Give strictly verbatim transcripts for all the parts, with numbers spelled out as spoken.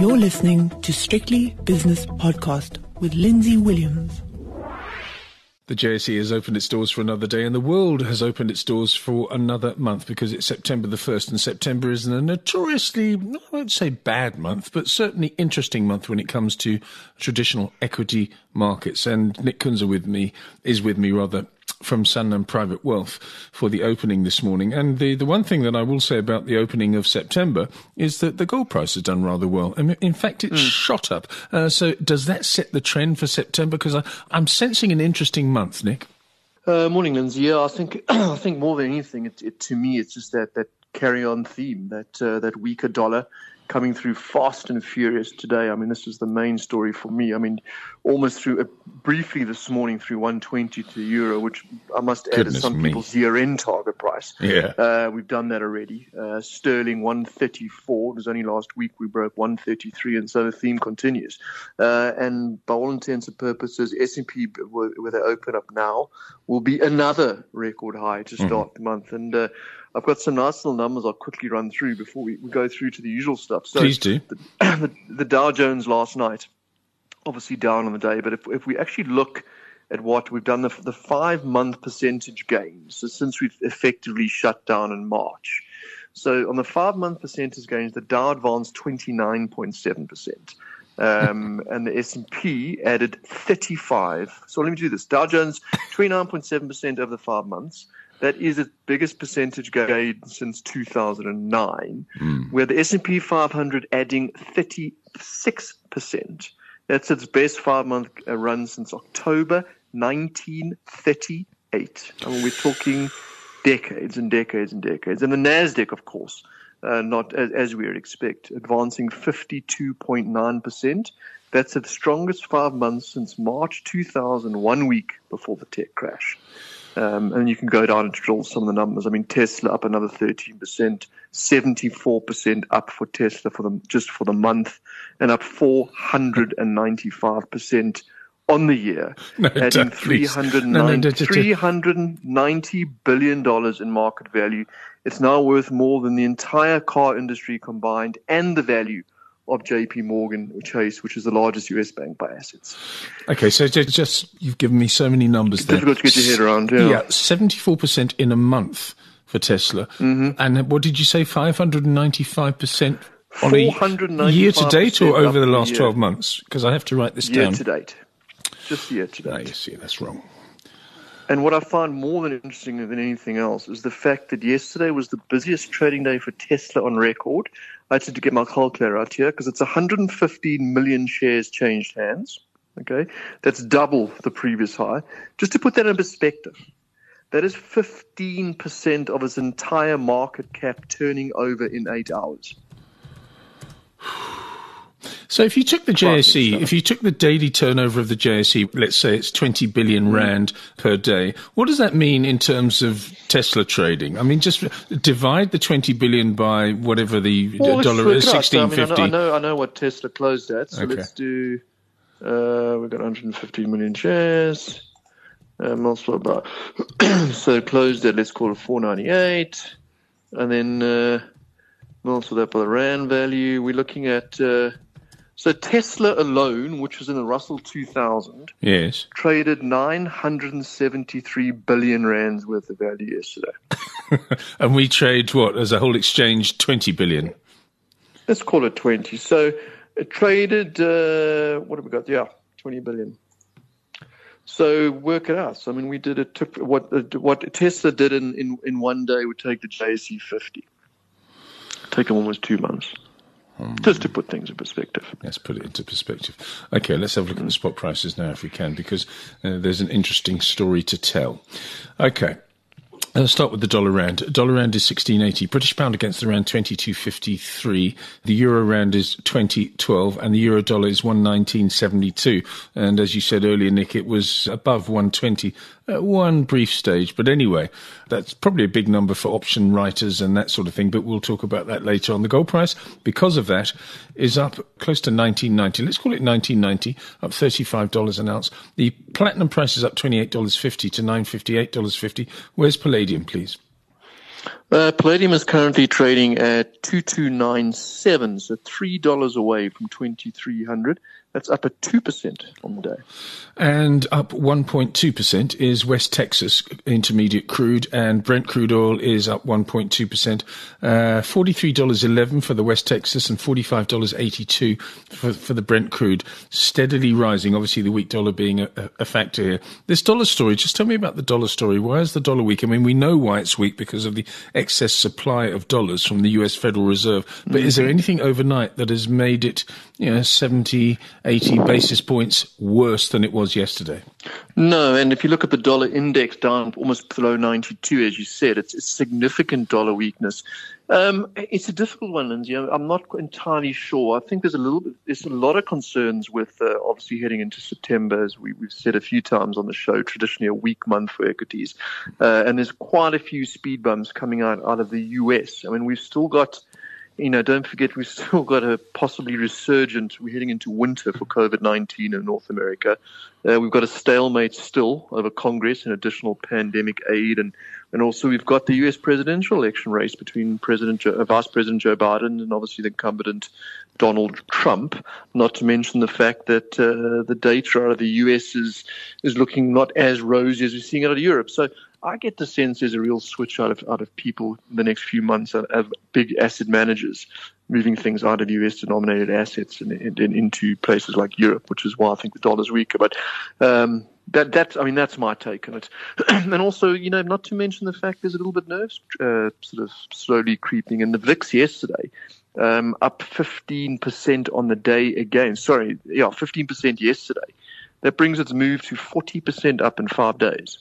You're listening to Strictly Business Podcast with Lindsay Williams. The J S E has opened its doors for another day, and the world has opened its doors for another month because it's September the first, and September is a notoriously, I won't say bad month, but certainly interesting month when it comes to traditional equity markets. And Nick Kunze with me, is with me rather, from Sanlam Private Wealth for the opening this morning. And the, the one thing that I will say about the opening of September is that the gold price has done rather well. I mean, in fact, it mm. shot up. Uh, so does that set the trend for September? Because I, I'm sensing an interesting month, Nick. Uh, morning, Lindsay. Yeah, I think I think more than anything, it, it, to me, it's just that, that carry-on theme, that uh, that weaker dollar coming through fast and furious today. I mean, this is the main story for me. I mean, almost through uh, briefly this morning through one twenty to the euro, which I must add Goodness is some me. people's year-end target price. Yeah, uh, we've done that already. Uh, sterling one thirty-four. It was only last week we broke one thirty-three, and so the theme continues. Uh, and by all intents and purposes, S and P, where they open up now, will be another record high to start mm-hmm. the month. And uh, I've got some nice little numbers I'll quickly run through before we, we go through to the usual stuff. So Please do. The, the, the Dow Jones last night, obviously down on the day, but if, if we actually look at what we've done, the, the five-month percentage gains, so since we've effectively shut down in March. So on the five-month percentage gains, the Dow advanced twenty-nine point seven percent. Um, and the S and P added thirty-five. So let me do this. Dow Jones, twenty-nine point seven percent over the five months. That is its biggest percentage gain since two thousand nine, mm. where the S and P five hundred adding thirty-six percent. That's its best five-month run since October nineteen thirty-eight. I mean, we're talking decades and decades and decades. And the NASDAQ, of course, Uh, not as, as we would expect, advancing fifty-two point nine percent. That's the strongest five months since March two thousand, one week before the tech crash. Um, and you can go down and drill some of the numbers. I mean, Tesla up another thirteen percent, seventy-four percent up for Tesla for the, just for the month, and up four hundred ninety-five percent on the year, no, adding three hundred ninety billion dollars in market value. It's now worth more than the entire car industry combined and the value of J P. Morgan Chase, which is the largest U S bank by assets. Okay, so just you've given me so many numbers there. It's difficult to get your head around, yeah. Yeah, seventy-four percent in a month for Tesla. Mm-hmm. And what did you say, five hundred ninety-five percent? On a year to date or over the last twelve months? Because I have to write this down. Year to date. Just year to date. No, you see, that's wrong. And what I find more than interesting than anything else is the fact that yesterday was the busiest trading day for Tesla on record. I had to get my calculator out here because it's one hundred fifteen million shares changed hands. Okay, that's double the previous high. Just to put that in perspective, that is fifteen percent of its entire market cap turning over in eight hours. So if you took the J S E, if you took the daily turnover of the J S E, let's say it's twenty billion rand per day, what does that mean in terms of Tesla trading? I mean, just divide the twenty billion by whatever the well, dollar is, sixteen fifty. I, mean, I, know, I know I know what Tesla closed at, so okay. let's do, uh, we've got one hundred fifteen million shares, uh, multiplied by, so closed at, let's call it four ninety-eight, and then uh, multiplied that by the rand value, we're looking at... Uh, So Tesla alone, which was in the Russell two thousand, yes, traded nine hundred seventy-three billion rands worth of value yesterday. And we trade what, as a whole exchange, twenty billion? Let's call it twenty. So it traded, uh, what have we got? Yeah, twenty billion. So work it out. So, I mean, we did it, took what, what Tesla did in, in, in one day would take the J S E fifty. Take them almost two months. Just to put things in perspective. Let's put it into perspective. Okay, let's have a look at the spot prices now if we can, because uh, there's an interesting story to tell. Okay. Let's start with the dollar rand. Dollar rand is sixteen eighty. British pound against the rand twenty-two fifty-three. The euro rand is twenty twelve, and the euro dollar is one nineteen seventy-two. And as you said earlier, Nick, it was above one twenty at one brief stage. But anyway, that's probably a big number for option writers and that sort of thing. But we'll talk about that later on. The gold price, because of that, is up close to nineteen ninety. Let's call it nineteen ninety, up thirty-five dollars an ounce. The platinum price is up twenty-eight dollars fifty to nine fifty-eight fifty. Where's palladium, please? Uh, palladium is currently trading at two two nine seven, so three dollars away from twenty-three hundred. That's up at two percent on the day. And up one point two percent is West Texas Intermediate Crude, and Brent Crude Oil is up one point two percent. Uh, forty-three dollars eleven for the West Texas and forty-five dollars eighty-two for, for the Brent Crude. Steadily rising, obviously the weak dollar being a, a factor here. This dollar story, just tell me about the dollar story. Why is the dollar weak? I mean, we know why it's weak because of the excess supply of dollars from the U S Federal Reserve. But mm-hmm. is there anything overnight that has made it, you know, seventy, eighty basis points worse than it was yesterday? No, and if you look at the dollar index down almost below ninety-two, as you said, it's, it's significant dollar weakness. Um, it's a difficult one, Lindsay. I'm not entirely sure. I think there's a little bit, there's a lot of concerns with uh, obviously heading into September, as we, we've said a few times on the show, traditionally a weak month for equities. Uh, and there's quite a few speed bumps coming out, out of the U S. I mean, we've still got, you know, don't forget, we've still got a possibly resurgent, we're heading into winter for COVID nineteen in North America. Uh, we've got a stalemate still over Congress and additional pandemic aid, and And also, we've got the U S presidential election race between President Joe, Vice President Joe Biden and obviously the incumbent Donald Trump, not to mention the fact that uh, the data out of the U S is, is looking not as rosy as we're seeing out of Europe. So I get the sense there's a real switch out of out of people in the next few months of, of big asset managers moving things out of U S-denominated assets and, and, and into places like Europe, which is why I think the dollar's weaker. But um, that that's I mean that's my take on it. And also, you know, not to mention the fact there's a little bit of nerves uh, sort of slowly creeping. And the V I X yesterday um, up fifteen percent on the day again. Sorry, yeah, fifteen percent yesterday. That brings its move to forty percent up in five days.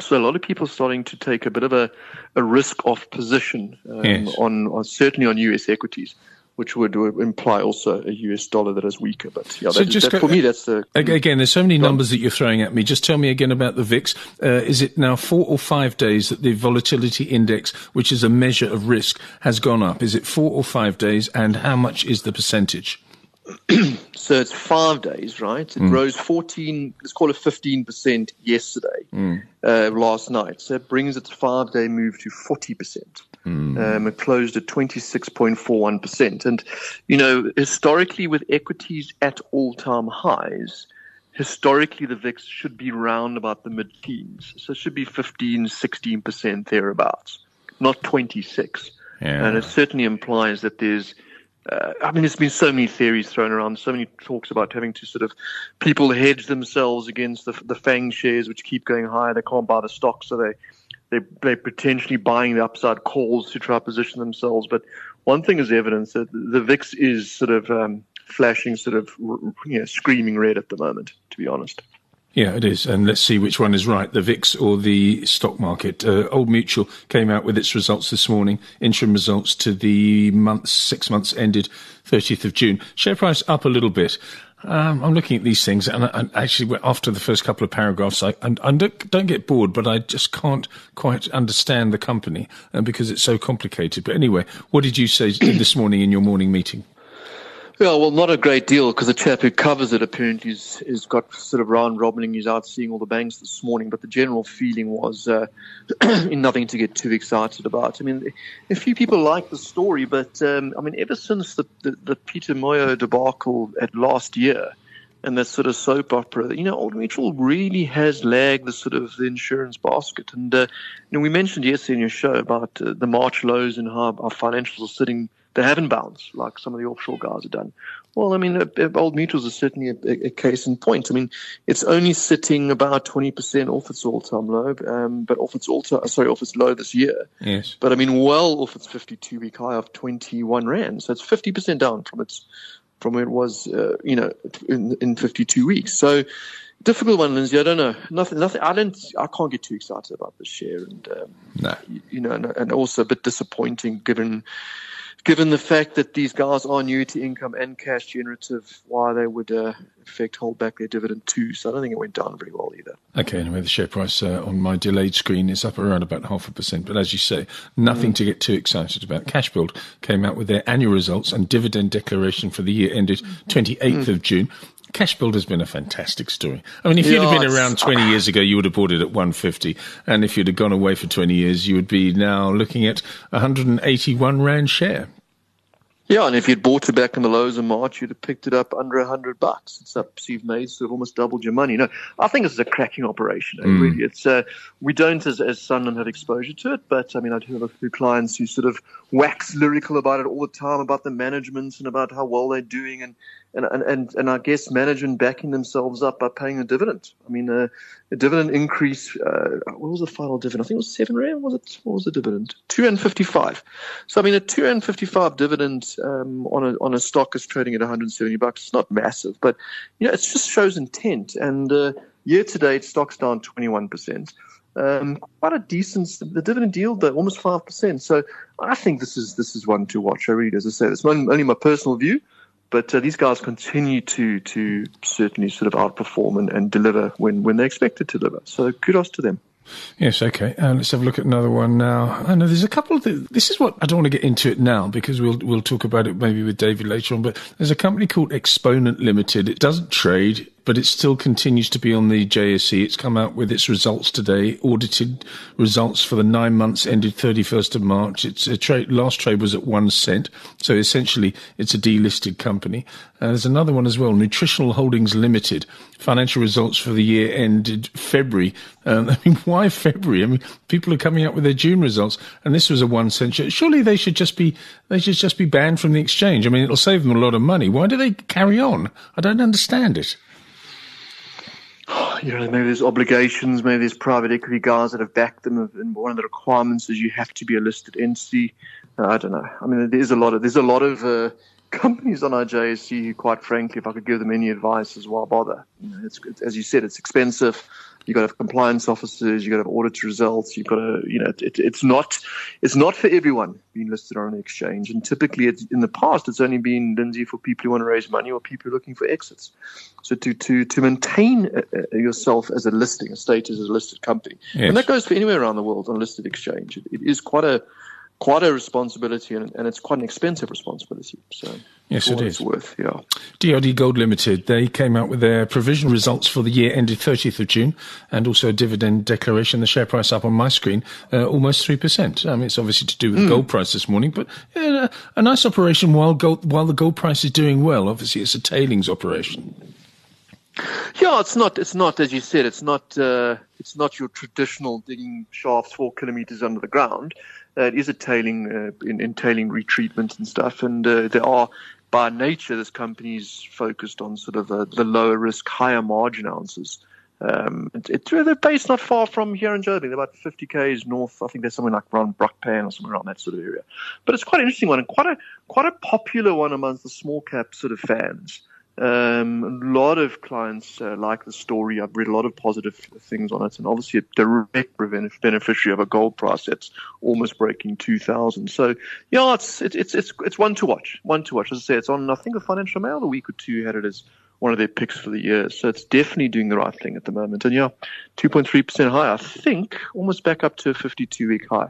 So a lot of people are starting to take a bit of a, a risk-off position um, yes. on, on certainly on U S equities, which would imply also a U S dollar that is weaker. But yeah, so that, just that, go, for me, that's the... Again, there's so many gone. numbers that you're throwing at me. Just tell me again about the V I X. Uh, is it now four or five days that the volatility index, which is a measure of risk, has gone up? Is it four or five days, and how much is the percentage? So it's five days, right? It mm. rose fourteen, let's call it fifteen percent yesterday, mm. uh, last night. So it brings its five-day move to forty percent. Mm. Um, it closed at twenty-six point four one percent. And, you know, historically with equities at all-time highs, historically the V I X should be round about the mid-teens. So it should be fifteen, sixteen percent thereabouts, not twenty-six. Yeah. And it certainly implies that there's Uh, I mean, there's been so many theories thrown around, so many talks about having to sort of people hedge themselves against the the FANG shares, which keep going higher. They can't buy the stock, so they, they, they're potentially buying the upside calls to try to position themselves. But one thing is evidence that the V I X is sort of um, flashing, sort of, you know, screaming red at the moment, to be honest. Yeah, it is. And let's see which one is right, the V I X or the stock market. Uh, Old Mutual came out with its results this morning, interim results to the month, six months ended thirtieth of June. Share price up a little bit. Um, I'm looking at these things, and I, I actually, after the first couple of paragraphs, I, I, I don't, don't get bored, but I just can't quite understand the company uh, because it's so complicated. But anyway, what did you say this morning in your morning meeting? Yeah, well, not a great deal, because the chap who covers it apparently is, is got sort of round robining. He's out seeing all the banks this morning, but the general feeling was uh, nothing to get too excited about. I mean, a few people like the story, but um, I mean, ever since the, the, the Peter Moyo debacle at last year and that sort of soap opera, you know, Old Mutual really has lagged the sort of the insurance basket. And uh, you know, we mentioned yesterday in your show about uh, the March lows and how our financials are sitting. They haven't bounced like some of the offshore guys have done. Well, I mean, Old Mutuals is certainly a, a case in point. I mean, it's only sitting about twenty percent off its all-time low, um, but off its all-time, sorry, off its low this year. Yes. But I mean, well off its fifty-two-week high of twenty-one rand. So it's fifty percent down from its from where it was, uh, you know, in, in fifty-two weeks. So difficult one, Lindsay. I don't know. Nothing. Nothing. I don't. I can't get too excited about this share, and um, no. you, you know, and, and also a bit disappointing given. Given the fact that these guys are new to income and cash generative, why they would, uh, in effect, hold back their dividend too. So I don't think it went down very well either. Okay, anyway, the share price uh, on my delayed screen is up around about half a percent. But as you say, nothing mm. to get too excited about. CashBuild came out with their annual results and dividend declaration for the year ended twenty-eighth mm. of June. CashBuild has been a fantastic story. I mean, if you'd have been around twenty years ago, you would have bought it at one fifty. And if you'd have gone away for twenty years, you would be now looking at one hundred eighty-one rand share. Yeah, and if you'd bought it back in the lows in March, you'd have picked it up under one hundred bucks. It's up, so you've made, so you've almost doubled your money. No, I think this is a cracking operation. Mm. Really. It's uh, we don't, as, as Sanlam, have exposure to it, but I mean, I do have a few clients who sort of wax lyrical about it all the time, about the management and about how well they're doing, and and and, and I guess management backing themselves up by paying a dividend. I mean, uh, a dividend increase. Uh, what was the final dividend? I think it was seven rand. Was it? What was the dividend? Two and fifty-five. So I mean, a two and fifty-five dividend. Um, on a on a stock is trading at one hundred seventy bucks. It's not massive, but you know, it just shows intent. And uh, year to date, stock's down twenty-one percent. Um, quite a decent the dividend yield, though, almost five percent. So I think this is this is one to watch. I really, as I say, it's only my personal view, but uh, these guys continue to to certainly sort of outperform and, and deliver when when they're expected to deliver. So kudos to them. Yes, okay. And let's have a look at another one now. I know there's a couple of th- this is what I don't want to get into it now because we'll we'll talk about it maybe with David later on. But there's a company called Exponent Limited. It doesn't trade, but it still continues to be on the J S E. It's come out with its results today, audited results for the nine months ended thirty-first of March. Its a trade, last trade was at one cent. So essentially, it's a delisted company. Uh, there's another one as well, Nutritional Holdings Limited, financial results for the year ended February. Um, I mean, why February? I mean, people are coming up with their June results, and this was a one cent share. Surely they should just be they should just be banned from the exchange. I mean, it'll save them a lot of money. Why do they carry on? I don't understand it. You know, maybe there's obligations, maybe there's private equity guys that have backed them, and one of the requirements is you have to be a listed entity. Uh, I don't know. I mean, there's a lot of there's a lot of uh, companies on our J S E who, quite frankly, if I could give them any advice, is why bother? You know, it's, as you said, it's expensive. You've got to have compliance officers. You've got to have audit results. You've got to, you know, it, it's not, it's not for everyone being listed on an exchange. And typically, it's, in the past, it's only been, Lindsay, for people who want to raise money or people who are looking for exits. So to to to maintain yourself as a listing, a status as a listed company, yes. And that goes for anywhere around the world on a listed exchange. It, it is quite a quite a responsibility, and, and it's quite an expensive responsibility. So. Yes, it is. Worth, yeah. D R D Gold Limited, they came out with their provisional results for the year ended thirtieth of June and also a dividend declaration. The share price up on my screen, uh, almost three percent. I mean, it's obviously to do with mm. gold price this morning, but yeah, a nice operation while gold, while the gold price is doing well. Obviously, it's a tailings operation. Yeah, it's not, it's not, as you said, it's not, uh, it's not your traditional digging shafts four kilometers under the ground. Uh, it is a tailing, uh, in, in tailing retreatment and stuff. And uh, there are, by nature, this company's focused on sort of uh, the lower risk, higher margin ounces. Um, it, it, they're based not far from here in Joburg. They're about fifty k's north. I think they're somewhere like around Brakpan or somewhere around that sort of area. But it's quite an interesting one and quite a, quite a popular one amongst the small cap sort of fans. Um, a lot of clients uh, like the story. I've read a lot of positive things on it, and obviously a direct beneficiary of a gold price that's almost breaking two thousand. So yeah, it's it's it's it's one to watch. One to watch. As I say, it's on. I think the Financial Mail the week or two had it as one of their picks for the year. So it's definitely doing the right thing at the moment. And yeah, two point three percent high. I think almost back up to a fifty-two week high.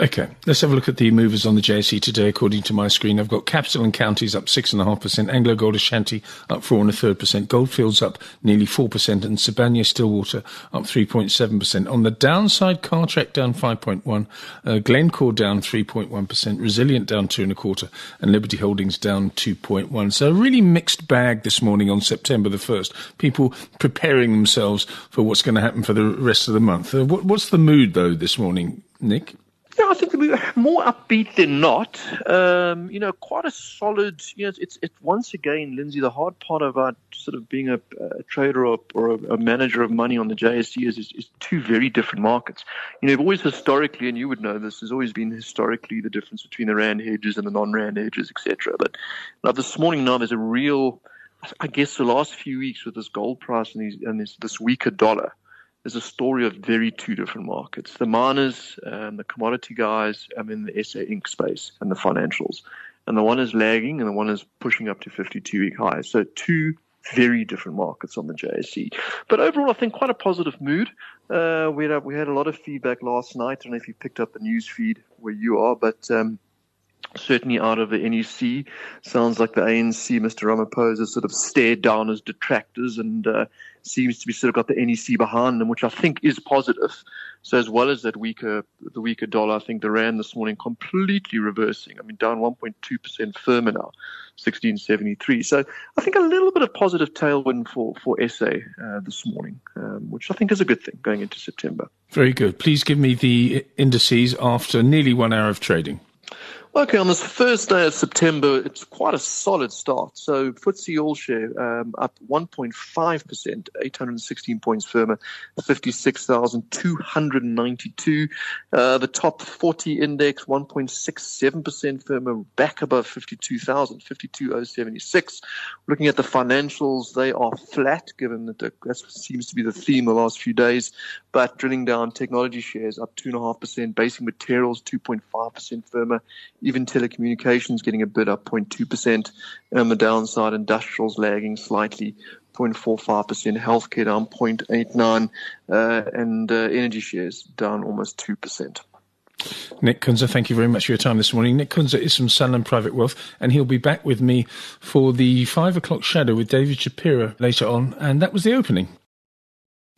Okay, let's have a look at the movers on the J S E today. According to my screen, I've got Capital and Counties up six point five percent, AngloGold Ashanti up four point three percent, Goldfields up nearly four percent, and Sabania Stillwater up three point seven percent. On the downside, Cartrack down five point one percent, uh, Glencore down three point one percent, Resilient down two point two percent, and Liberty Holdings down two point one percent. So a really mixed bag this morning on September the first, people preparing themselves for what's going to happen for the rest of the month. Uh, what, what's the mood, though, this morning, Nick? Yeah, I think we were more upbeat than not. Um, you know, quite a solid. You know, it's it's once again, Lindsay. The hard part about sort of being a, a trader or, or a manager of money on the J S E is, is is two very different markets. You know, always historically, and you would know this, has always been historically the difference between the rand hedges and the non-rand hedges, et cetera. But now this morning, now there's a real. I guess the last few weeks with this gold price and these and this, this weaker dollar. There's a story of very two different markets, the miners, um, the commodity guys, I'm in the S A Inc space and the financials. And the one is lagging and the one is pushing up to fifty-two-week highs. So two very different markets on the J S E. But overall, I think quite a positive mood. Uh, we, had a, we had a lot of feedback last night. I don't know if you picked up the news feed where you are, but um, certainly out of the N E C. Sounds like the A N C, Mister Ramaphosa, sort of stared down as detractors and uh, seems to be sort of got the N E C behind them, which I think is positive. So as well as that weaker, the weaker dollar, I think the rand this morning completely reversing. I mean, down one point two percent firmer now, sixteen seventy-three. So I think a little bit of positive tailwind for, for S A uh, this morning, um, which I think is a good thing going into September. Very good. Please give me the indices after nearly one hour of trading. Okay, on this first day of September, it's quite a solid start. So F T S E All Share um, up one point five percent, eight hundred sixteen points firmer, fifty-six thousand two hundred ninety-two. Uh, the top forty index, one point six seven percent firmer, back above fifty-two thousand, fifty-two thousand seventy-six. Looking at the financials, they are flat, given that that seems to be the theme the last few days. But drilling down, technology shares up two point five percent, basic materials two point five percent firmer. Even telecommunications getting a bid up zero point two percent. And on the downside, industrials lagging slightly, zero point four five percent. Healthcare down zero point eight nine percent. Uh, and uh, energy shares down almost two percent. Nick Kunze, thank you very much for your time this morning. Nick Kunze is from Sanlam Private Wealth, and he'll be back with me for the five o'clock shadow with David Shapiro later on. And that was the opening.